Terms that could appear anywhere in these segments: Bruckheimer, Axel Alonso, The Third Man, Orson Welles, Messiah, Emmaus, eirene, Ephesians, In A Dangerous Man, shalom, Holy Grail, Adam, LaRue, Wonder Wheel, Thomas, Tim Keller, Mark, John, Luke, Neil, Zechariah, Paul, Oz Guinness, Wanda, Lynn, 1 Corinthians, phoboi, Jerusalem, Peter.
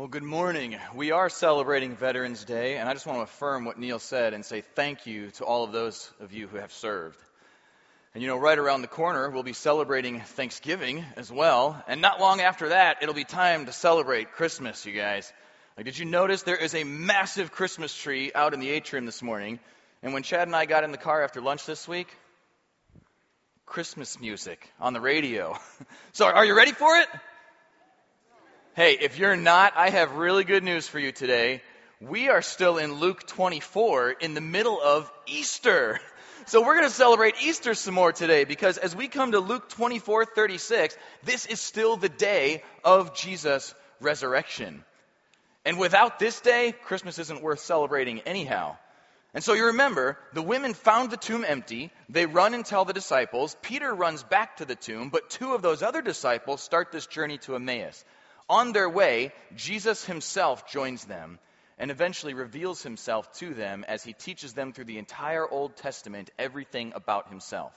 Well, good morning. We are celebrating Veterans Day, and I just want to affirm what Neil said and say thank you to all of those of you who have served. And you know, right around the corner, we'll be celebrating Thanksgiving as well, and not long after that, it'll be time to celebrate Christmas, you guys. Like, did you notice there is a massive Christmas tree out in the atrium this morning, and when Chad and I got in the car after lunch this week, Christmas music on the radio. So are you ready for it? Hey, if you're not, I have really good news for you today. We are still in Luke 24 in the middle of Easter. So we're going to celebrate Easter some more today, because as we come to Luke 24:36, this is still the day of Jesus' resurrection. And without this day, Christmas isn't worth celebrating anyhow. And so you remember, the women found the tomb empty. They run and tell the disciples. Peter runs back to the tomb, but two of those other disciples start this journey to Emmaus. On their way, Jesus himself joins them and eventually reveals himself to them as he teaches them through the entire Old Testament everything about himself.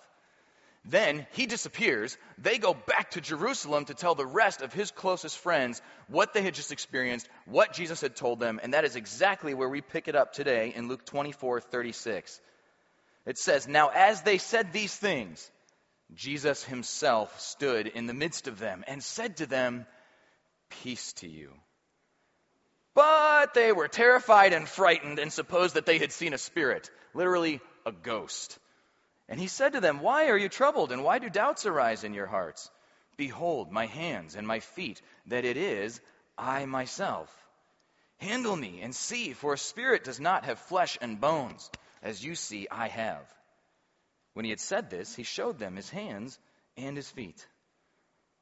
Then he disappears. They go back to Jerusalem to tell the rest of his closest friends what they had just experienced, what Jesus had told them, and that is exactly where we pick it up today in Luke 24:36. It says, "Now as they said these things, Jesus himself stood in the midst of them and said to them, 'Peace to you.' But they were terrified and frightened and supposed that they had seen a spirit," literally a ghost. "And he said to them, 'Why are you troubled, and why do doubts arise in your hearts? Behold my hands and my feet, that it is I myself. Handle me and see, for a spirit does not have flesh and bones, as you see I have.' When he had said this, he showed them his hands and his feet.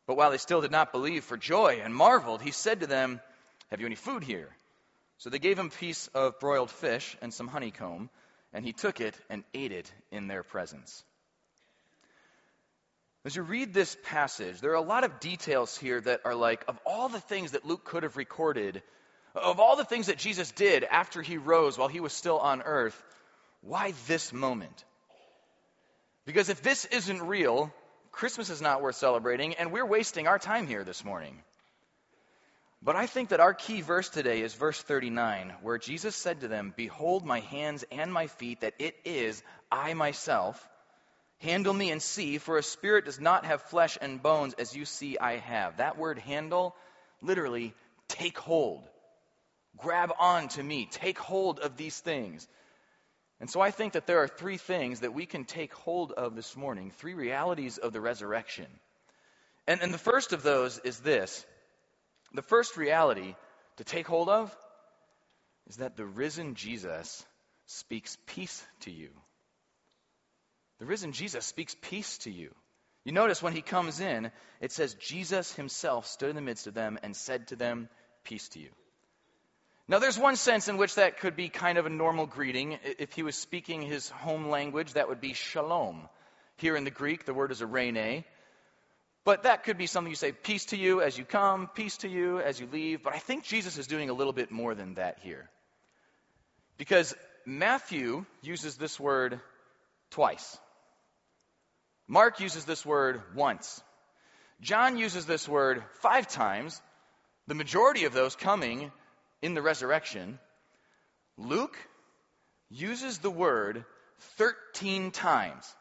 But while they still did not believe for joy and marveled, he said to them, 'Have you any food here?' So they gave him a piece of broiled fish and some honeycomb, and he took it and ate it in their presence." As you read this passage, there are a lot of details here that are like, of all the things that Luke could have recorded, of all the things that Jesus did after he rose while he was still on earth, why this moment? Because if this isn't real, Christmas is not worth celebrating, and we're wasting our time here this morning. But I think that our key verse today is verse 39, where Jesus said to them, "Behold my hands and my feet, that it is I myself. Handle me and see, for a spirit does not have flesh and bones, as you see I have." That word handle, literally, take hold. Grab on to me. Take hold of these things. And so I think that there are three things that we can take hold of this morning, three realities of the resurrection. And the first of those is this. The first reality to take hold of is that the risen Jesus speaks peace to you. The risen Jesus speaks peace to you. You notice when he comes in, it says, "Jesus himself stood in the midst of them and said to them, 'Peace to you.'" Now, there's one sense in which that could be kind of a normal greeting. If he was speaking his home language, that would be shalom. Here in the Greek, the word is eirene. But that could be something you say, "Peace to you as you come, peace to you as you leave." But I think Jesus is doing a little bit more than that here, because Matthew uses this word twice. Mark uses this word once. John uses this word 5 times, the majority of those coming in the resurrection. Luke uses the word 13 times,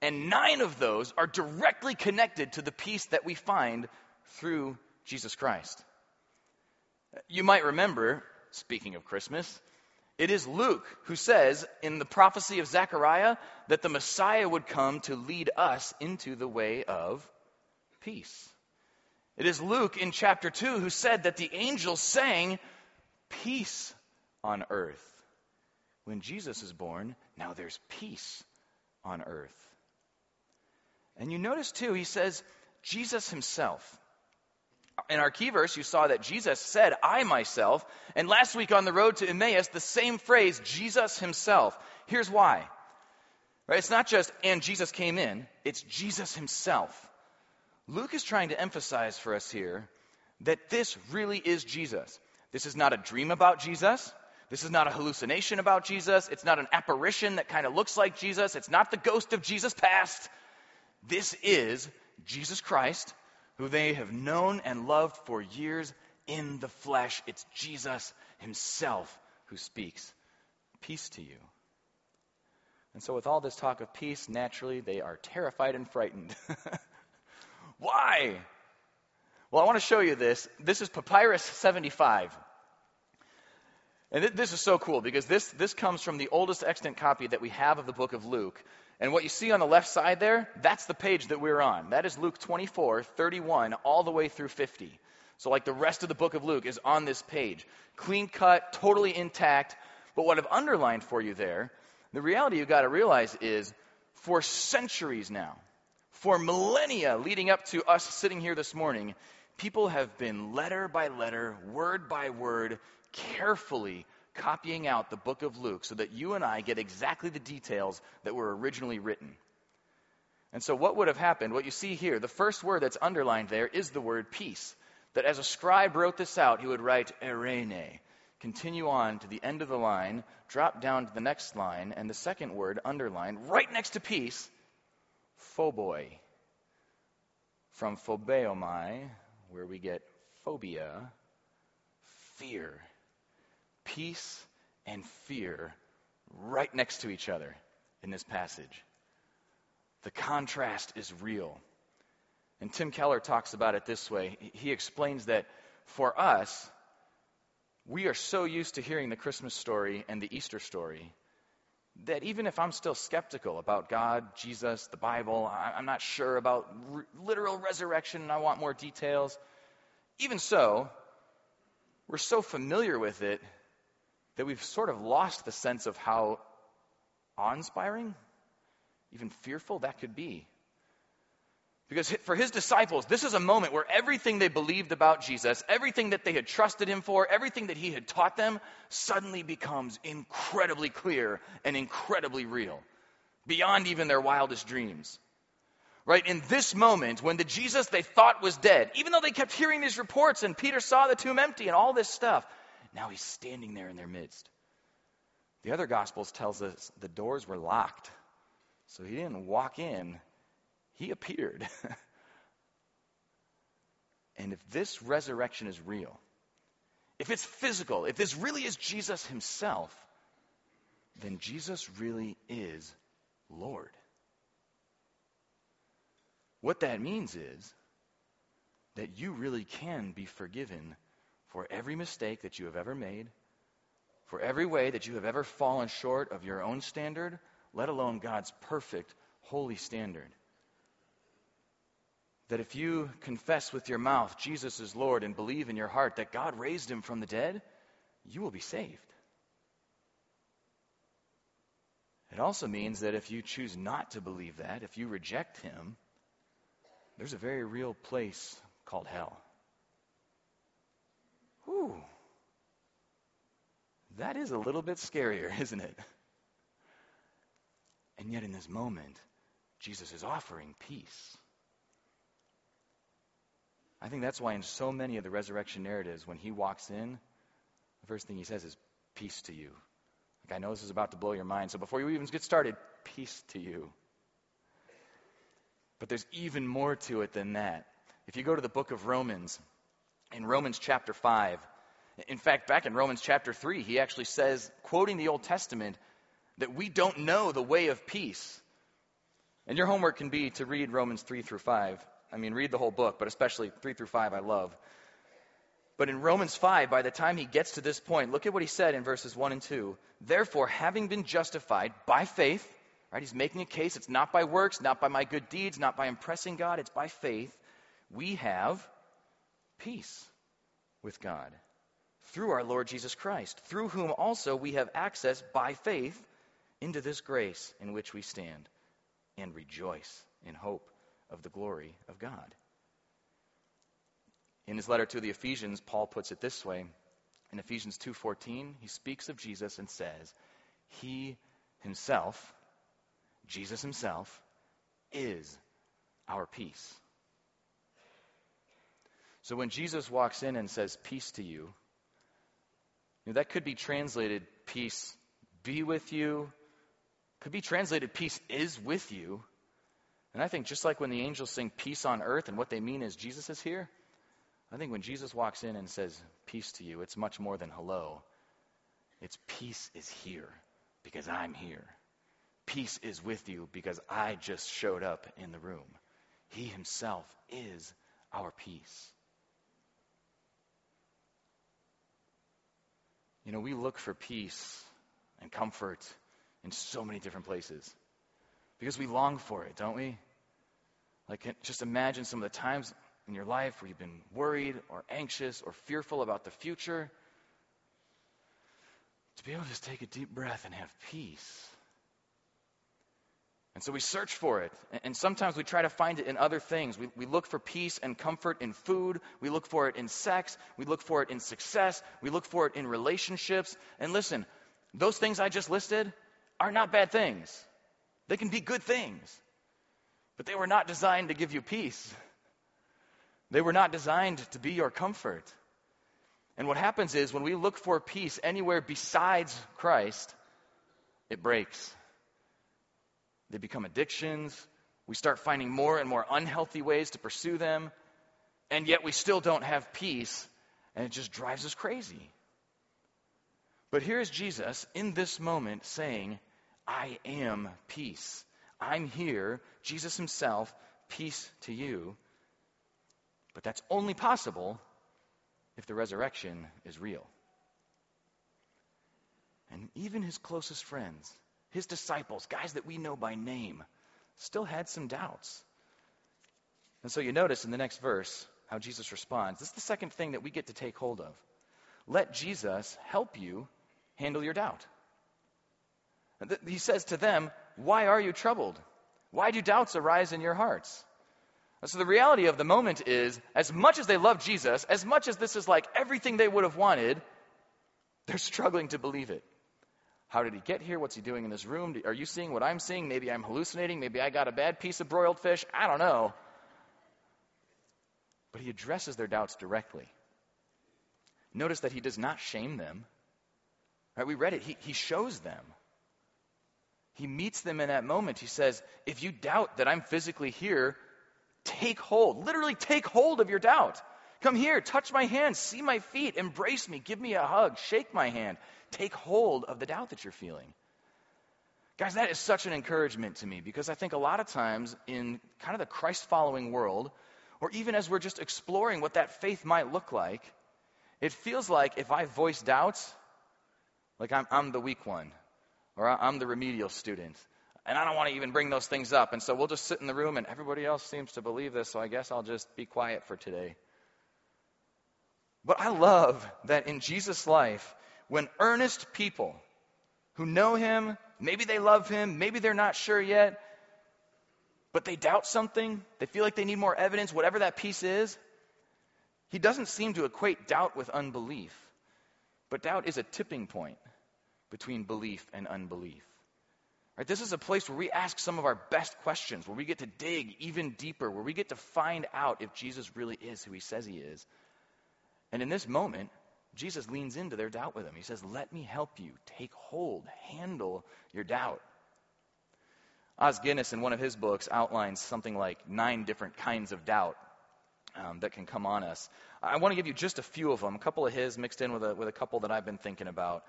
and 9 of those are directly connected to the peace that we find through Jesus Christ. You might remember, speaking of Christmas, it is Luke who says in the prophecy of Zechariah that the Messiah would come to lead us into the way of peace. It is Luke in chapter 2 who said that the angels sang, "Peace on earth." When Jesus is born, now there's peace on earth. And you notice too, he says, "Jesus himself." In our key verse, you saw that Jesus said, "I myself." And last week on the road to Emmaus, the same phrase, "Jesus himself." Here's why. Right? It's not just, "and Jesus came in." It's "Jesus himself." Luke is trying to emphasize for us here that this really is Jesus. This is not a dream about Jesus. This is not a hallucination about Jesus. It's not an apparition that kind of looks like Jesus. It's not the ghost of Jesus past. This is Jesus Christ, who they have known and loved for years in the flesh. It's Jesus himself who speaks peace to you. And so with all this talk of peace, naturally, they are terrified and frightened. Why? Well, I want to show you this. This is Papyrus 75. And this is so cool because this comes from the oldest extant copy that we have of the book of Luke. And what you see on the left side there, that's the page that we're on. That is Luke 24, 31, all the way through 50. So like the rest of the book of Luke is on this page. Clean cut, totally intact. But what I've underlined for you there, the reality you've got to realize is for centuries now, for millennia leading up to us sitting here this morning, people have been letter by letter, word by word, carefully copying out the book of Luke so that you and I get exactly the details that were originally written. And so what would have happened, what you see here, the first word that's underlined there is the word peace. That as a scribe wrote this out, he would write eirene. Continue on to the end of the line, drop down to the next line, and the second word underlined right next to peace, phoboi. From phobeomai, where we get phobia, fear. Peace and fear right next to each other in this passage. The contrast is real. And Tim Keller talks about it this way. He explains that for us, we are so used to hearing the Christmas story and the Easter story that even if I'm still skeptical about God, Jesus, the Bible, I'm not sure about literal resurrection and I want more details, even so, we're so familiar with it that we've sort of lost the sense of how awe-inspiring, even fearful that could be. Because for his disciples, this is a moment where everything they believed about Jesus, everything that they had trusted him for, everything that he had taught them, suddenly becomes incredibly clear and incredibly real, beyond even their wildest dreams. Right? In this moment, when the Jesus they thought was dead, even though they kept hearing these reports and Peter saw the tomb empty and all this stuff, now he's standing there in their midst. The other Gospels tells us the doors were locked. So he didn't walk in. He appeared. And if this resurrection is real, if it's physical, if this really is Jesus himself, then Jesus really is Lord. What that means is that you really can be forgiven for every mistake that you have ever made, for every way that you have ever fallen short of your own standard, let alone God's perfect, holy standard. That if you confess with your mouth Jesus is Lord and believe in your heart that God raised him from the dead, you will be saved. It also means that if you choose not to believe that, if you reject him, there's a very real place called hell. Whew. That is a little bit scarier, isn't it? And yet in this moment, Jesus is offering peace. I think that's why in so many of the resurrection narratives, when he walks in, the first thing he says is, peace to you. Like, I know this is about to blow your mind, so before you even get started, peace to you. But there's even more to it than that. If you go to the book of Romans, in Romans chapter 5, in fact, back in Romans chapter 3, he actually says, quoting the Old Testament, that we don't know the way of peace. And your homework can be to read Romans 3 through 5. I mean, read the whole book, but especially 3 through 5 I love. But in Romans 5, by the time he gets to this point, look at what he said in verses 1 and 2. Therefore, having been justified by faith, right? He's making a case. It's not by works, not by my good deeds, not by impressing God. It's by faith. We have peace with God through our Lord Jesus Christ, through whom also we have access by faith into this grace in which we stand and rejoice in hope of the glory of God. In his letter to the Ephesians, Paul puts it this way. In Ephesians 2:14, he speaks of Jesus and says, he himself, Jesus himself, is our peace. So when Jesus walks in and says, peace to you, that could be translated, peace be with you. Could be translated, peace is with you. And I think just like when the angels sing peace on earth and what they mean is Jesus is here, I think when Jesus walks in and says, peace to you, it's much more than hello. It's peace is here because I'm here. Peace is with you because I just showed up in the room. He himself is our peace. You know, we look for peace and comfort in so many different places because we long for it, don't we? Like, just imagine some of the times in your life where you've been worried or anxious or fearful about the future. To be able to just take a deep breath and have peace. And so we search for it. And sometimes we try to find it in other things. We look for peace and comfort in food. We look for it in sex. We look for it in success. We look for it in relationships. And listen, those things I just listed are not bad things. They can be good things. But they were not designed to give you peace. They were not designed to be your comfort. And what happens is when we look for peace anywhere besides Christ, it breaks. They become addictions. We start finding more and more unhealthy ways to pursue them. And yet we still don't have peace. And it just drives us crazy. But here is Jesus in this moment saying, I am peace. I'm here. Jesus himself, peace to you. But that's only possible if the resurrection is real. And even his closest friends, his disciples, guys that we know by name, still had some doubts. And so you notice in the next verse how Jesus responds. This is the second thing that we get to take hold of. Let Jesus help you handle your doubt. He says to them, why are you troubled? Why do doubts arise in your hearts? So the reality of the moment is, as much as they love Jesus, as much as this is like everything they would have wanted, they're struggling to believe it. How did he get here? What's he doing in this room? Are you seeing what I'm seeing? Maybe I'm hallucinating. Maybe I got a bad piece of broiled fish. I don't know. But he addresses their doubts directly. Notice that he does not shame them. All right, we read it. He shows them. He meets them in that moment. He says, if you doubt that I'm physically here, take hold. Literally take hold of your doubt. Come here, touch my hands, see my feet, embrace me, give me a hug, shake my hand. Take hold of the doubt that you're feeling. Guys, that is such an encouragement to me because I think a lot of times in kind of the Christ-following world, or even as we're just exploring what that faith might look like, it feels like if I voice doubts, like I'm the weak one, or I'm the remedial student. And I don't want to even bring those things up. And so we'll just sit in the room and everybody else seems to believe this. So I guess I'll just be quiet for today. But I love that in Jesus' life, when earnest people who know him, maybe they love him, maybe they're not sure yet, but they doubt something, they feel like they need more evidence, whatever that piece is, he doesn't seem to equate doubt with unbelief. But doubt is a tipping point between belief and unbelief. Right, this is a place where we ask some of our best questions, where we get to dig even deeper, where we get to find out if Jesus really is who he says he is. And in this moment, Jesus leans into their doubt with them. He says, let me help you. Take hold. Handle your doubt. Oz Guinness, in one of his books, outlines something like 9 different kinds of doubt that can come on us. I want to give you just a few of them, a couple of his mixed in with a couple that I've been thinking about.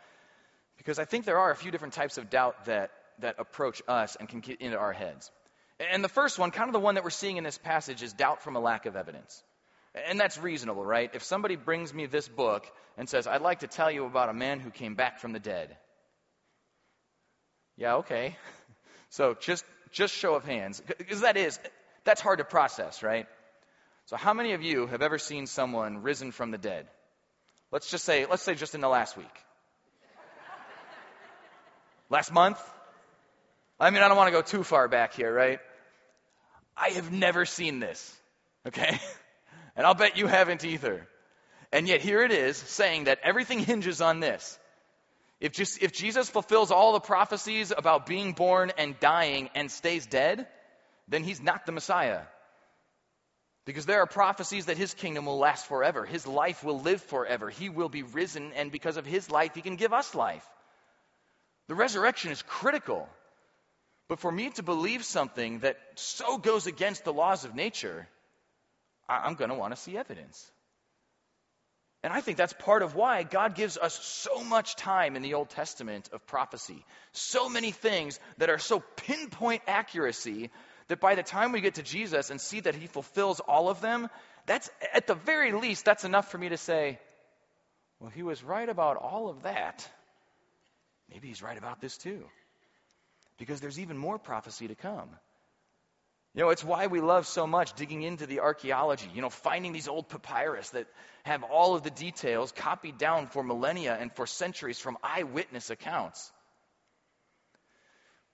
Because I think there are a few different types of doubt that approach us and can get into our heads. And the first one, kind of the one that we're seeing in this passage, is doubt from a lack of evidence. And that's reasonable, right? If somebody brings me this book and says, I'd like to tell you about a man who came back from the dead. Yeah, okay. So just show of hands. Because that's hard to process, right? So how many of you have ever seen someone risen from the dead? Let's say just in the last week. Last month? I mean, I don't want to go too far back here, right? I have never seen this, okay? And I'll bet you haven't either. And yet here it is saying that everything hinges on this. If Jesus fulfills all the prophecies about being born and dying and stays dead, then he's not the Messiah. Because there are prophecies that his kingdom will last forever. His life will live forever. He will be risen, and because of his life, he can give us life. The resurrection is critical. But for me to believe something that so goes against the laws of nature, I'm going to want to see evidence. And I think that's part of why God gives us so much time in the Old Testament of prophecy. So many things that are so pinpoint accuracy that by the time we get to Jesus and see that he fulfills all of them, that's at the very least, that's enough for me to say, well, he was right about all of that. Maybe he's right about this too. Because there's even more prophecy to come. You know, it's why we love so much digging into the archaeology, you know, finding these old papyrus that have all of the details copied down for millennia and for centuries from eyewitness accounts.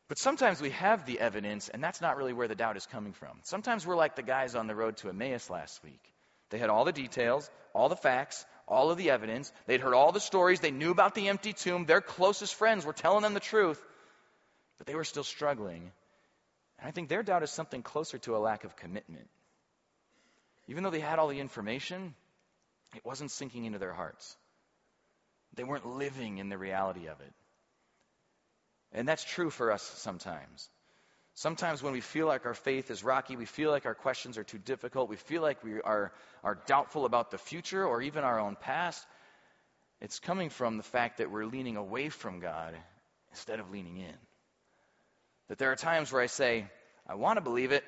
But sometimes we have the evidence, and that's not really where the doubt is coming from. Sometimes we're like the guys on the road to Emmaus last week. They had all the details, all the facts, all of the evidence. They'd heard all the stories. They knew about the empty tomb. Their closest friends were telling them the truth, but they were still struggling. And I think their doubt is something closer to a lack of commitment. Even though they had all the information, it wasn't sinking into their hearts. They weren't living in the reality of it. And that's true for us sometimes. Sometimes when we feel like our faith is rocky, we feel like our questions are too difficult, we feel like we are doubtful about the future or even our own past, it's coming from the fact that we're leaning away from God instead of leaning in. That there are times where I say, I want to believe it,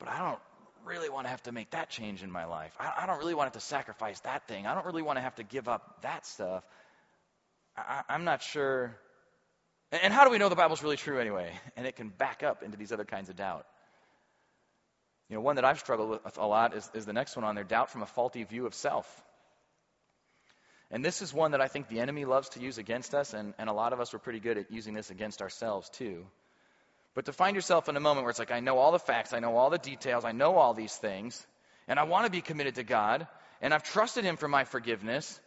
but I don't really want to have to make that change in my life. I don't really want to have to sacrifice that thing. I don't really want to have to give up that stuff. I'm not sure. And how do we know the Bible's really true anyway? And it can back up into these other kinds of doubt. You know, one that I've struggled with a lot is the next one on there, doubt from a faulty view of self. And this is one that I think the enemy loves to use against us, and a lot of us were pretty good at using this against ourselves too. But to find yourself in a moment where it's like, I know all the facts, I know all the details, I know all these things, and I want to be committed to God, and I've trusted him for my forgiveness,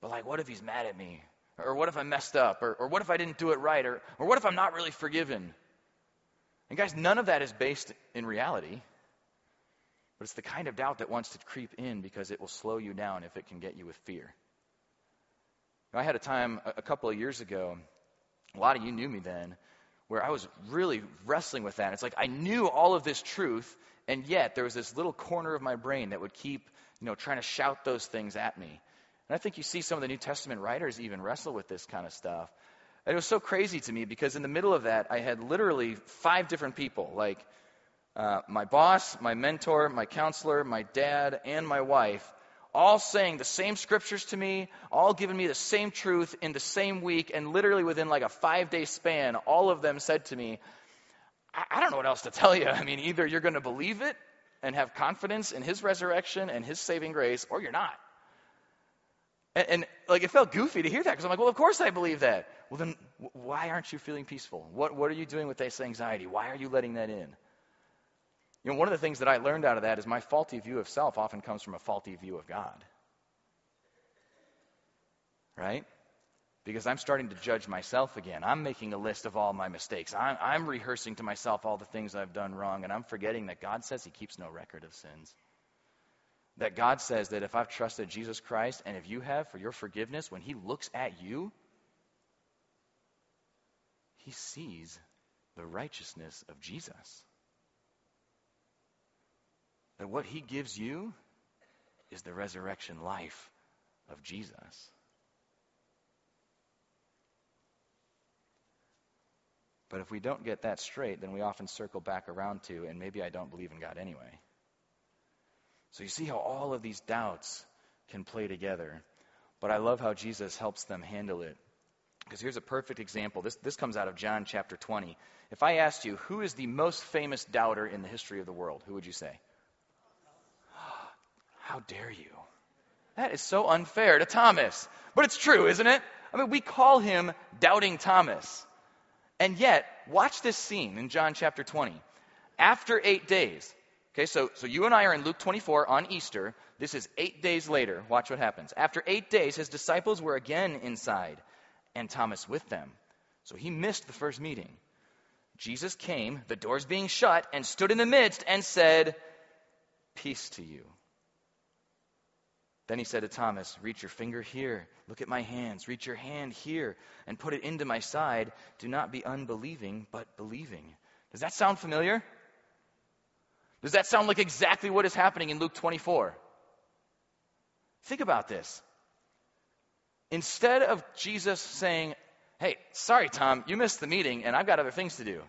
but like, what if he's mad at me? Or what if I messed up? Or what if I didn't do it right? Or what if I'm not really forgiven? And guys, none of that is based in reality. But it's the kind of doubt that wants to creep in because it will slow you down if it can get you with fear. I had a time a couple of years ago, a lot of you knew me then, where I was really wrestling with that. It's like I knew all of this truth, and yet there was this little corner of my brain that would keep, you know, trying to shout those things at me. And I think you see some of the New Testament writers even wrestle with this kind of stuff. And it was so crazy to me because in the middle of that, I had literally 5 different people, like my boss, my mentor, my counselor, my dad, and my wife, all saying the same scriptures to me, all giving me the same truth in the same week, and literally within like a 5-day span, all of them said to me, I don't know what else to tell you. I mean, either you're going to believe it and have confidence in his resurrection and his saving grace, or you're not. And like, it felt goofy to hear that because I'm like, well, of course I believe that. Well, then why aren't you feeling peaceful? What are you doing with this anxiety? Why are you letting that in? You know, one of the things that I learned out of that is my faulty view of self often comes from a faulty view of God. Right? Because I'm starting to judge myself again. I'm making a list of all my mistakes. I'm rehearsing to myself all the things I've done wrong, and I'm forgetting that God says he keeps no record of sins. That God says that if I've trusted Jesus Christ, and if you have, for your forgiveness, when he looks at you, he sees the righteousness of Jesus. That what he gives you is the resurrection life of Jesus. But if we don't get that straight, then we often circle back around to, and maybe I don't believe in God anyway. So you see how all of these doubts can play together. But I love how Jesus helps them handle it. Because here's a perfect example. This comes out of John chapter 20. If I asked you, who is the most famous doubter in the history of the world, who would you say? How dare you? That is so unfair to Thomas. But it's true, isn't it? I mean, we call him Doubting Thomas. And yet, watch this scene in John chapter 20. After 8 days, okay, so you and I are in Luke 24 on Easter. This is 8 days later. Watch what happens. After 8 days, his disciples were again inside, and Thomas with them. So he missed the first meeting. Jesus came, the doors being shut, and stood in the midst and said, "Peace to you." Then he said to Thomas, "Reach your finger here. Look at my hands. Reach your hand here and put it into my side. Do not be unbelieving, but believing." Does that sound familiar? Does that sound like exactly what is happening in Luke 24? Think about this. Instead of Jesus saying, hey, sorry, Tom, you missed the meeting and I've got other things to do,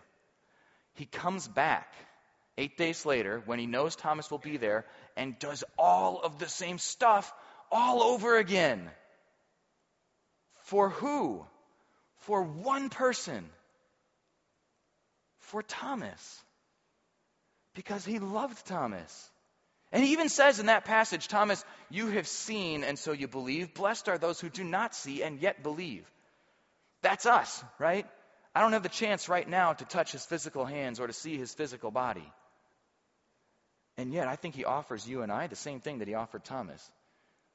he comes back 8 days later when he knows Thomas will be there and does all of the same stuff all over again. For who? For one person. For Thomas. Because he loved Thomas. And he even says in that passage, Thomas, you have seen and so you believe. Blessed are those who do not see and yet believe. That's us, right? I don't have the chance right now to touch his physical hands or to see his physical body. And yet I think he offers you and I the same thing that he offered Thomas.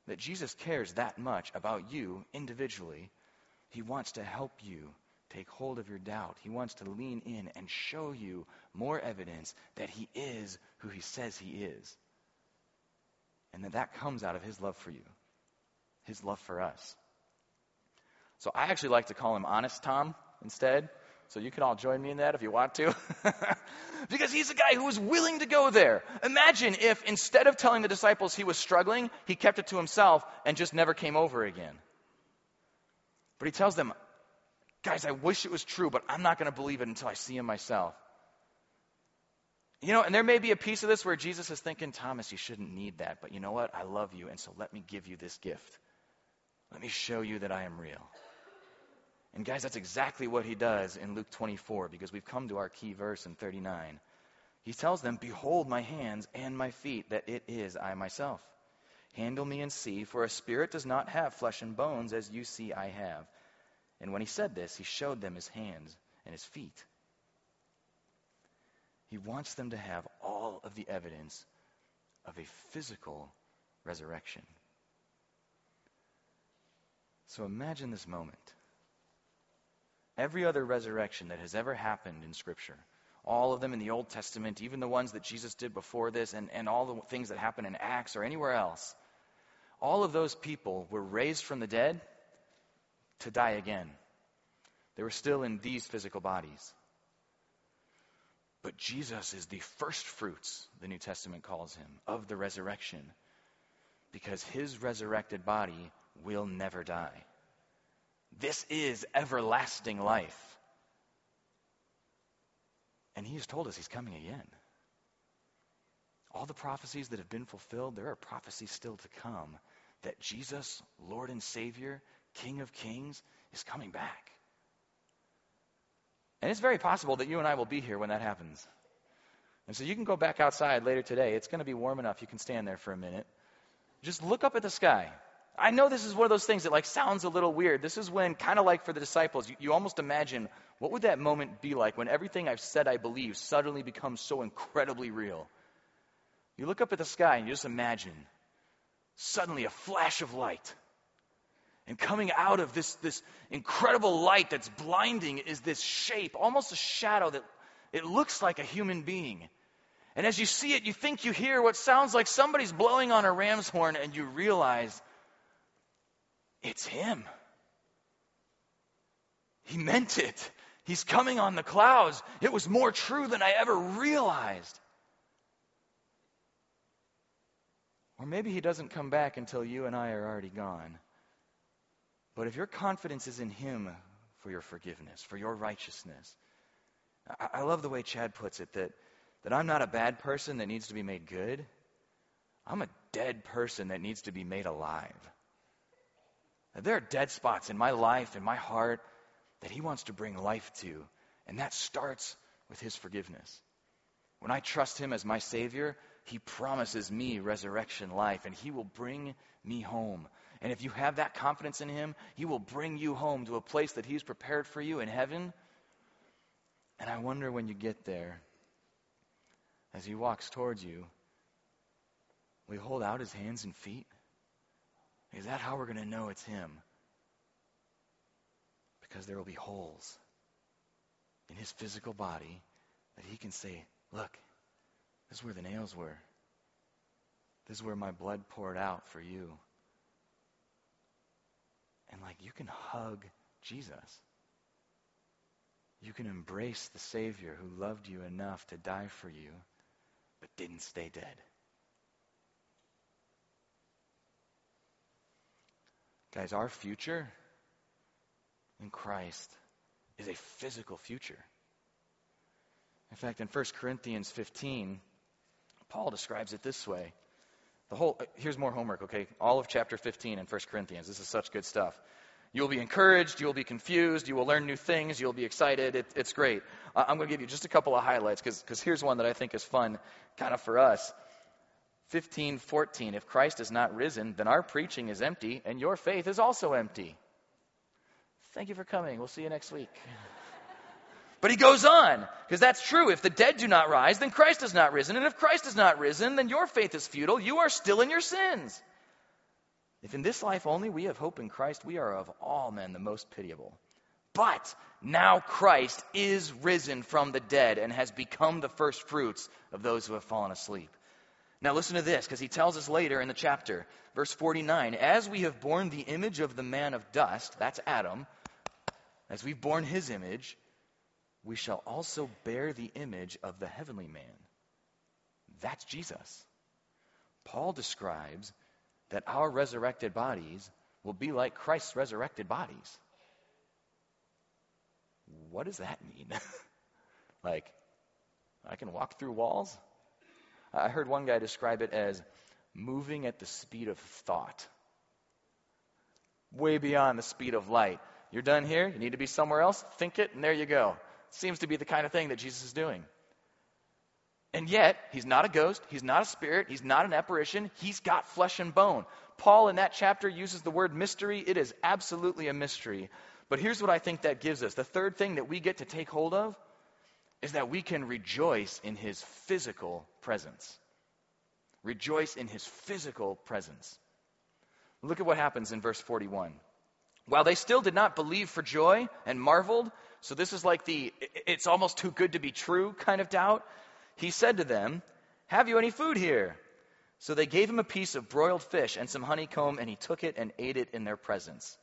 That Jesus cares that much about you individually. He wants to help you take hold of your doubt. He wants to lean in and show you more evidence that he is who he says he is. And that comes out of his love for you, his love for us. So I actually like to call him Honest Tom instead. So you can all join me in that if you want to. Because he's a guy who was willing to go there. Imagine if instead of telling the disciples he was struggling, he kept it to himself and just never came over again. But he tells them, guys, I wish it was true, but I'm not going to believe it until I see him myself. You know, and there may be a piece of this where Jesus is thinking, Thomas, you shouldn't need that. But you know what? I love you, and so let me give you this gift. Let me show you that I am real. And guys, that's exactly what he does in Luke 24, because we've come to our key verse in 39. He tells them, behold my hands and my feet, that it is I myself. Handle me and see, for a spirit does not have flesh and bones, as you see I have. And when he said this, he showed them his hands and his feet. He wants them to have all of the evidence of a physical resurrection. So imagine this moment. Every other resurrection that has ever happened in Scripture, all of them in the Old Testament, even the ones that Jesus did before this, and all the things that happen in Acts or anywhere else, all of those people were raised from the dead to die again. They were still in these physical bodies. But Jesus is the first fruits, the New Testament calls him, of the resurrection, because his resurrected body will never die. This is everlasting life. And he has told us he's coming again. All the prophecies that have been fulfilled, there are prophecies still to come that Jesus, Lord and Savior, King of Kings, is coming back. And it's very possible that you and I will be here when that happens. And so you can go back outside later today. It's going to be warm enough. You can stand there for a minute. Just look up at the sky. I know this is one of those things that like sounds a little weird. This is when, kind of like for the disciples, you almost imagine, what would that moment be like when everything I've said I believe suddenly becomes so incredibly real? You look up at the sky and you just imagine suddenly a flash of light. And coming out of this incredible light that's blinding is this shape, almost a shadow that it looks like a human being. And as you see it, you think you hear what sounds like somebody's blowing on a ram's horn, and you realize it's him. He meant it. He's coming on the clouds. It was more true than I ever realized. Or maybe he doesn't come back until you and I are already gone. But if your confidence is in him for your forgiveness, for your righteousness, I love the way Chad puts it, that I'm not a bad person that needs to be made good. I'm a dead person that needs to be made alive. Now, there are dead spots in my life, in my heart, that he wants to bring life to. And that starts with his forgiveness. When I trust him as my Savior, he promises me resurrection life, and he will bring me home. And if you have that confidence in him, he will bring you home to a place that he's prepared for you in heaven. And I wonder when you get there, as he walks towards you, will he hold out his hands and feet? Is that how we're going to know it's him? Because there will be holes in his physical body that he can say, look, this is where the nails were. This is where my blood poured out for you. And like, you can hug Jesus. You can embrace the Savior who loved you enough to die for you, but didn't stay dead. Guys, our future in Christ is a physical future. In fact, in 1 Corinthians 15, Paul describes it this way. Here's more homework, okay? All of chapter 15 in 1 Corinthians. This is such good stuff. You will be encouraged. You will be confused. You will learn new things. You will be excited. It's great. I'm going to give you just a couple of highlights because here's one that I think is fun kind of for us. 15:14, if Christ is not risen, then our preaching is empty and your faith is also empty. Thank you for coming. We'll see you next week. But he goes on, because that's true. If the dead do not rise, then Christ is not risen. And if Christ is not risen, then your faith is futile. You are still in your sins. If in this life only we have hope in Christ, we are of all men the most pitiable. But now Christ is risen from the dead and has become the first fruits of those who have fallen asleep. Now listen to this, because he tells us later in the chapter, verse 49, as we have borne the image of the man of dust, that's Adam, as we've borne his image, we shall also bear the image of the heavenly man. That's Jesus. Paul describes that our resurrected bodies will be like Christ's resurrected bodies. What does that mean? Like, I can walk through walls? I heard one guy describe it as moving at the speed of thought. Way beyond the speed of light. You're done here, you need to be somewhere else, think it, and there you go. Seems to be the kind of thing that Jesus is doing. And yet, he's not a ghost, he's not a spirit, he's not an apparition, he's got flesh and bone. Paul in that chapter uses the word mystery. It is absolutely a mystery. But here's what I think that gives us. The third thing that we get to take hold of is that we can rejoice in his physical presence. Rejoice in his physical presence. Look at what happens in verse 41. While they still did not believe for joy and marveled, so this is like it's almost too good to be true kind of doubt. He said to them, have you any food here? So they gave him a piece of broiled fish and some honeycomb, and he took it and ate it in their presence.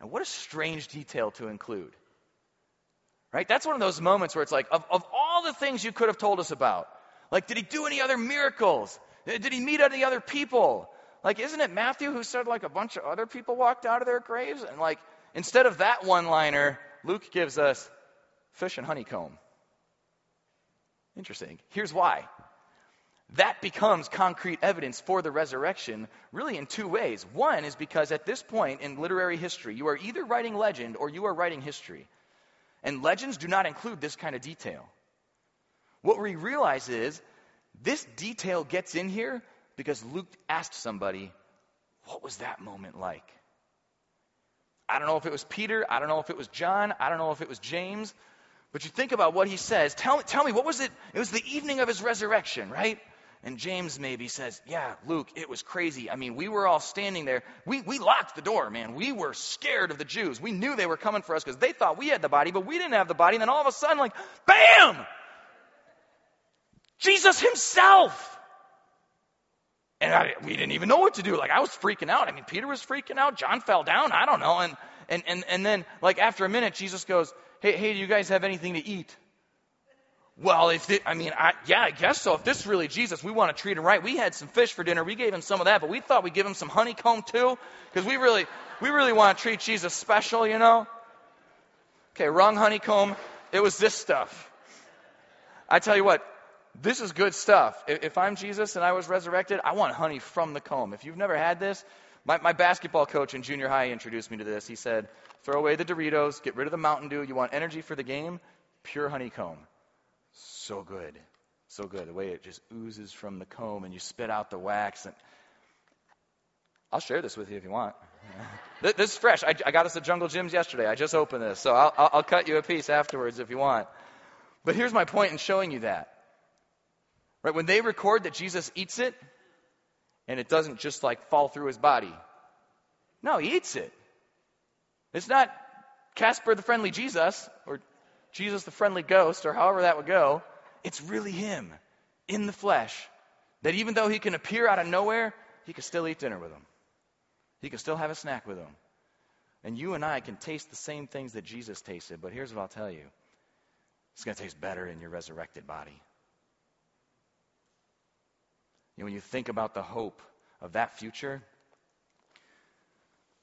Now what a strange detail to include. Right? That's one of those moments where it's like, of all the things you could have told us about, like, did he do any other miracles? Did he meet any other people? Like, isn't it Matthew who said, like, a bunch of other people walked out of their graves? And, like, instead of that one-liner, Luke gives us fish and honeycomb. Interesting. Here's why. That becomes concrete evidence for the resurrection, really in two ways. One is because at this point in literary history, you are either writing legend or you are writing history. And legends do not include this kind of detail. What we realize is this detail gets in here because Luke asked somebody, what was that moment like? I don't know if it was Peter. I don't know if it was John. I don't know if it was James. But you think about what he says. Tell me, what was it? It was the evening of his resurrection, right? And James maybe says, yeah, Luke, it was crazy. I mean, we were all standing there. We locked the door, man. We were scared of the Jews. We knew they were coming for us because they thought we had the body, but we didn't have the body. And then all of a sudden, like, bam! Jesus himself! And we didn't even know what to do. Like, I was freaking out. I mean, Peter was freaking out. John fell down. I don't know. And then, like, after a minute, Jesus goes, hey, do you guys have anything to eat? Well, I guess so. If this is really Jesus, we want to treat him right. We had some fish for dinner. We gave him some of that, but we thought we'd give him some honeycomb too, because we really want to treat Jesus special, you know? Okay, wrong honeycomb. It was this stuff. I tell you what, this is good stuff. If I'm Jesus and I was resurrected, I want honey from the comb. If you've never had this, my basketball coach in junior high introduced me to this. He said, throw away the Doritos, get rid of the Mountain Dew. You want energy for the game? Pure honeycomb. So good. So good. The way it just oozes from the comb and you spit out the wax. And I'll share this with you if you want. This is fresh. I got this at Jungle Gyms yesterday. I just opened this. So I'll cut you a piece afterwards if you want. But here's my point in showing you that. Right, when they record that Jesus eats it, and it doesn't just like fall through his body. No, he eats it. It's not Casper the Friendly Jesus, or Jesus the Friendly Ghost, or however that would go. It's really him, in the flesh, that even though he can appear out of nowhere, he can still eat dinner with him. He can still have a snack with him. And you and I can taste the same things that Jesus tasted, but here's what I'll tell you. It's going to taste better in your resurrected body. When you think about the hope of that future,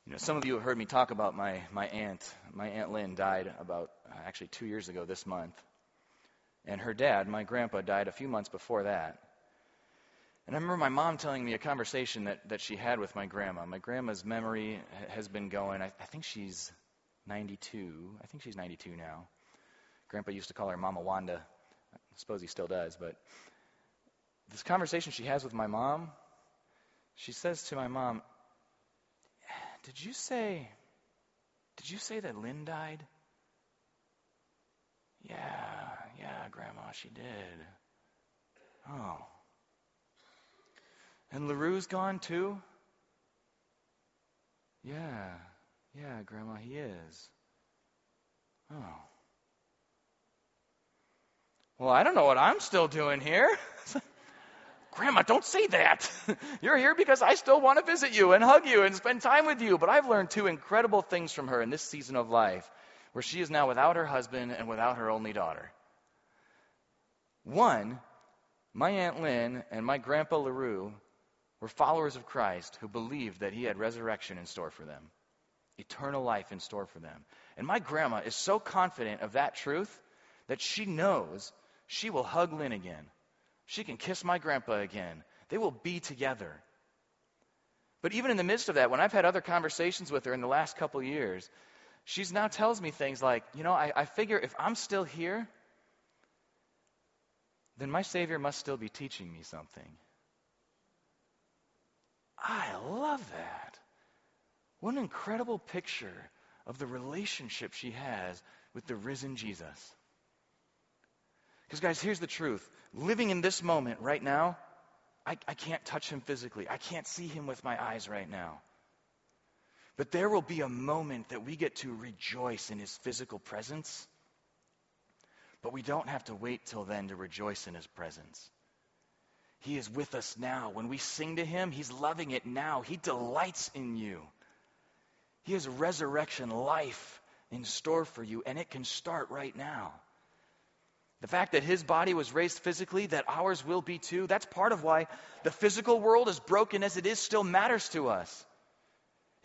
You know, some of you have heard me talk about my aunt. My Aunt Lynn died about, actually 2 years ago this month. And her dad, my grandpa, died a few months before that. And I remember my mom telling me a conversation that she had with my grandma. My grandma's memory has been going. I think she's 92. I think she's 92 now. Grandpa used to call her Mama Wanda. I suppose he still does. But this conversation she has with my mom, she says to my mom, Did you say that Lynn died? Yeah, Grandma, she did. Oh. And LaRue's gone too? Yeah, Grandma, he is. Oh. Well, I don't know what I'm still doing here. Grandma, don't say that. You're here because I still want to visit you and hug you and spend time with you. But I've learned two incredible things from her in this season of life, where she is now without her husband and without her only daughter. One, my Aunt Lynn and my Grandpa LaRue were followers of Christ who believed that he had resurrection in store for them, eternal life in store for them. And my grandma is so confident of that truth that she knows she will hug Lynn again. She can kiss my grandpa again. They will be together. But even in the midst of that, when I've had other conversations with her in the last couple years, she now tells me things like, you know, I figure if I'm still here, then my Savior must still be teaching me something. I love that. What an incredible picture of the relationship she has with the risen Jesus. Because, guys, here's the truth. Living in this moment right now, I can't touch him physically. I can't see him with my eyes right now. But there will be a moment that we get to rejoice in his physical presence. But we don't have to wait till then to rejoice in his presence. He is with us now. When we sing to him, he's loving it now. He delights in you. He has resurrection life in store for you, and it can start right now. The fact that his body was raised physically, that ours will be too, that's part of why the physical world, as broken as it is, still matters to us.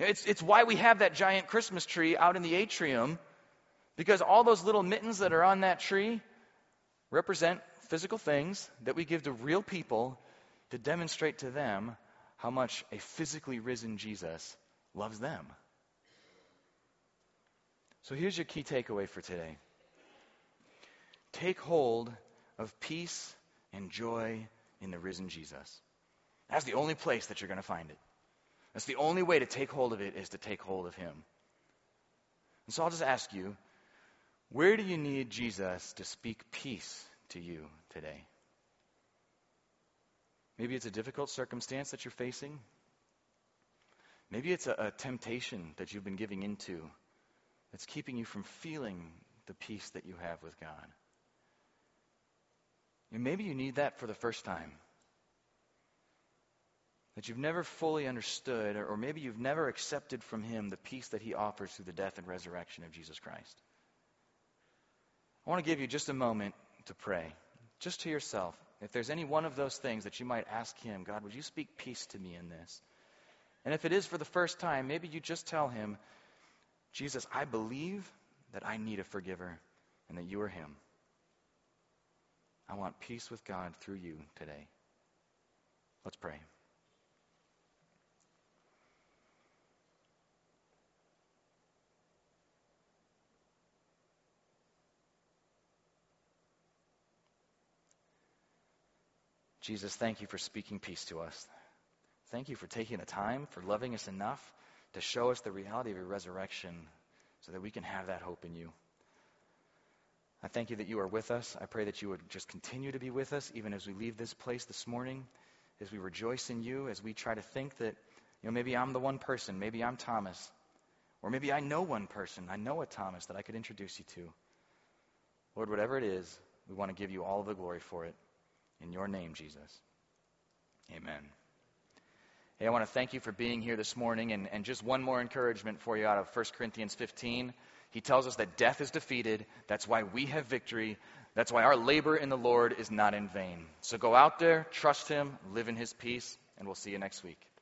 It's why we have that giant Christmas tree out in the atrium, because all those little mittens that are on that tree represent physical things that we give to real people to demonstrate to them how much a physically risen Jesus loves them. So here's your key takeaway for today. Take hold of peace and joy in the risen Jesus. That's the only place that you're going to find it. That's the only way to take hold of it, is to take hold of him. And so I'll just ask you, where do you need Jesus to speak peace to you today? Maybe it's a difficult circumstance that you're facing. Maybe it's a temptation that you've been giving into that's keeping you from feeling the peace that you have with God. And maybe you need that for the first time. That you've never fully understood, or maybe you've never accepted from him the peace that he offers through the death and resurrection of Jesus Christ. I want to give you just a moment to pray, just to yourself. If there's any one of those things that you might ask him, God, would you speak peace to me in this? And if it is for the first time, maybe you just tell him, Jesus, I believe that I need a forgiver and that you are him. I want peace with God through you today. Let's pray. Jesus, thank you for speaking peace to us. Thank you for taking the time, for loving us enough to show us the reality of your resurrection so that we can have that hope in you. I thank you that you are with us. I pray that you would just continue to be with us even as we leave this place this morning, as we rejoice in you, as we try to think that, you know, maybe I'm the one person, maybe I'm Thomas, or maybe I know one person, I know a Thomas that I could introduce you to. Lord, whatever it is, we want to give you all the glory for it. In your name, Jesus. Amen. Hey, I want to thank you for being here this morning, and just one more encouragement for you out of 1 Corinthians 15. He tells us that death is defeated. That's why we have victory. That's why our labor in the Lord is not in vain. So go out there, trust him, live in his peace, and we'll see you next week.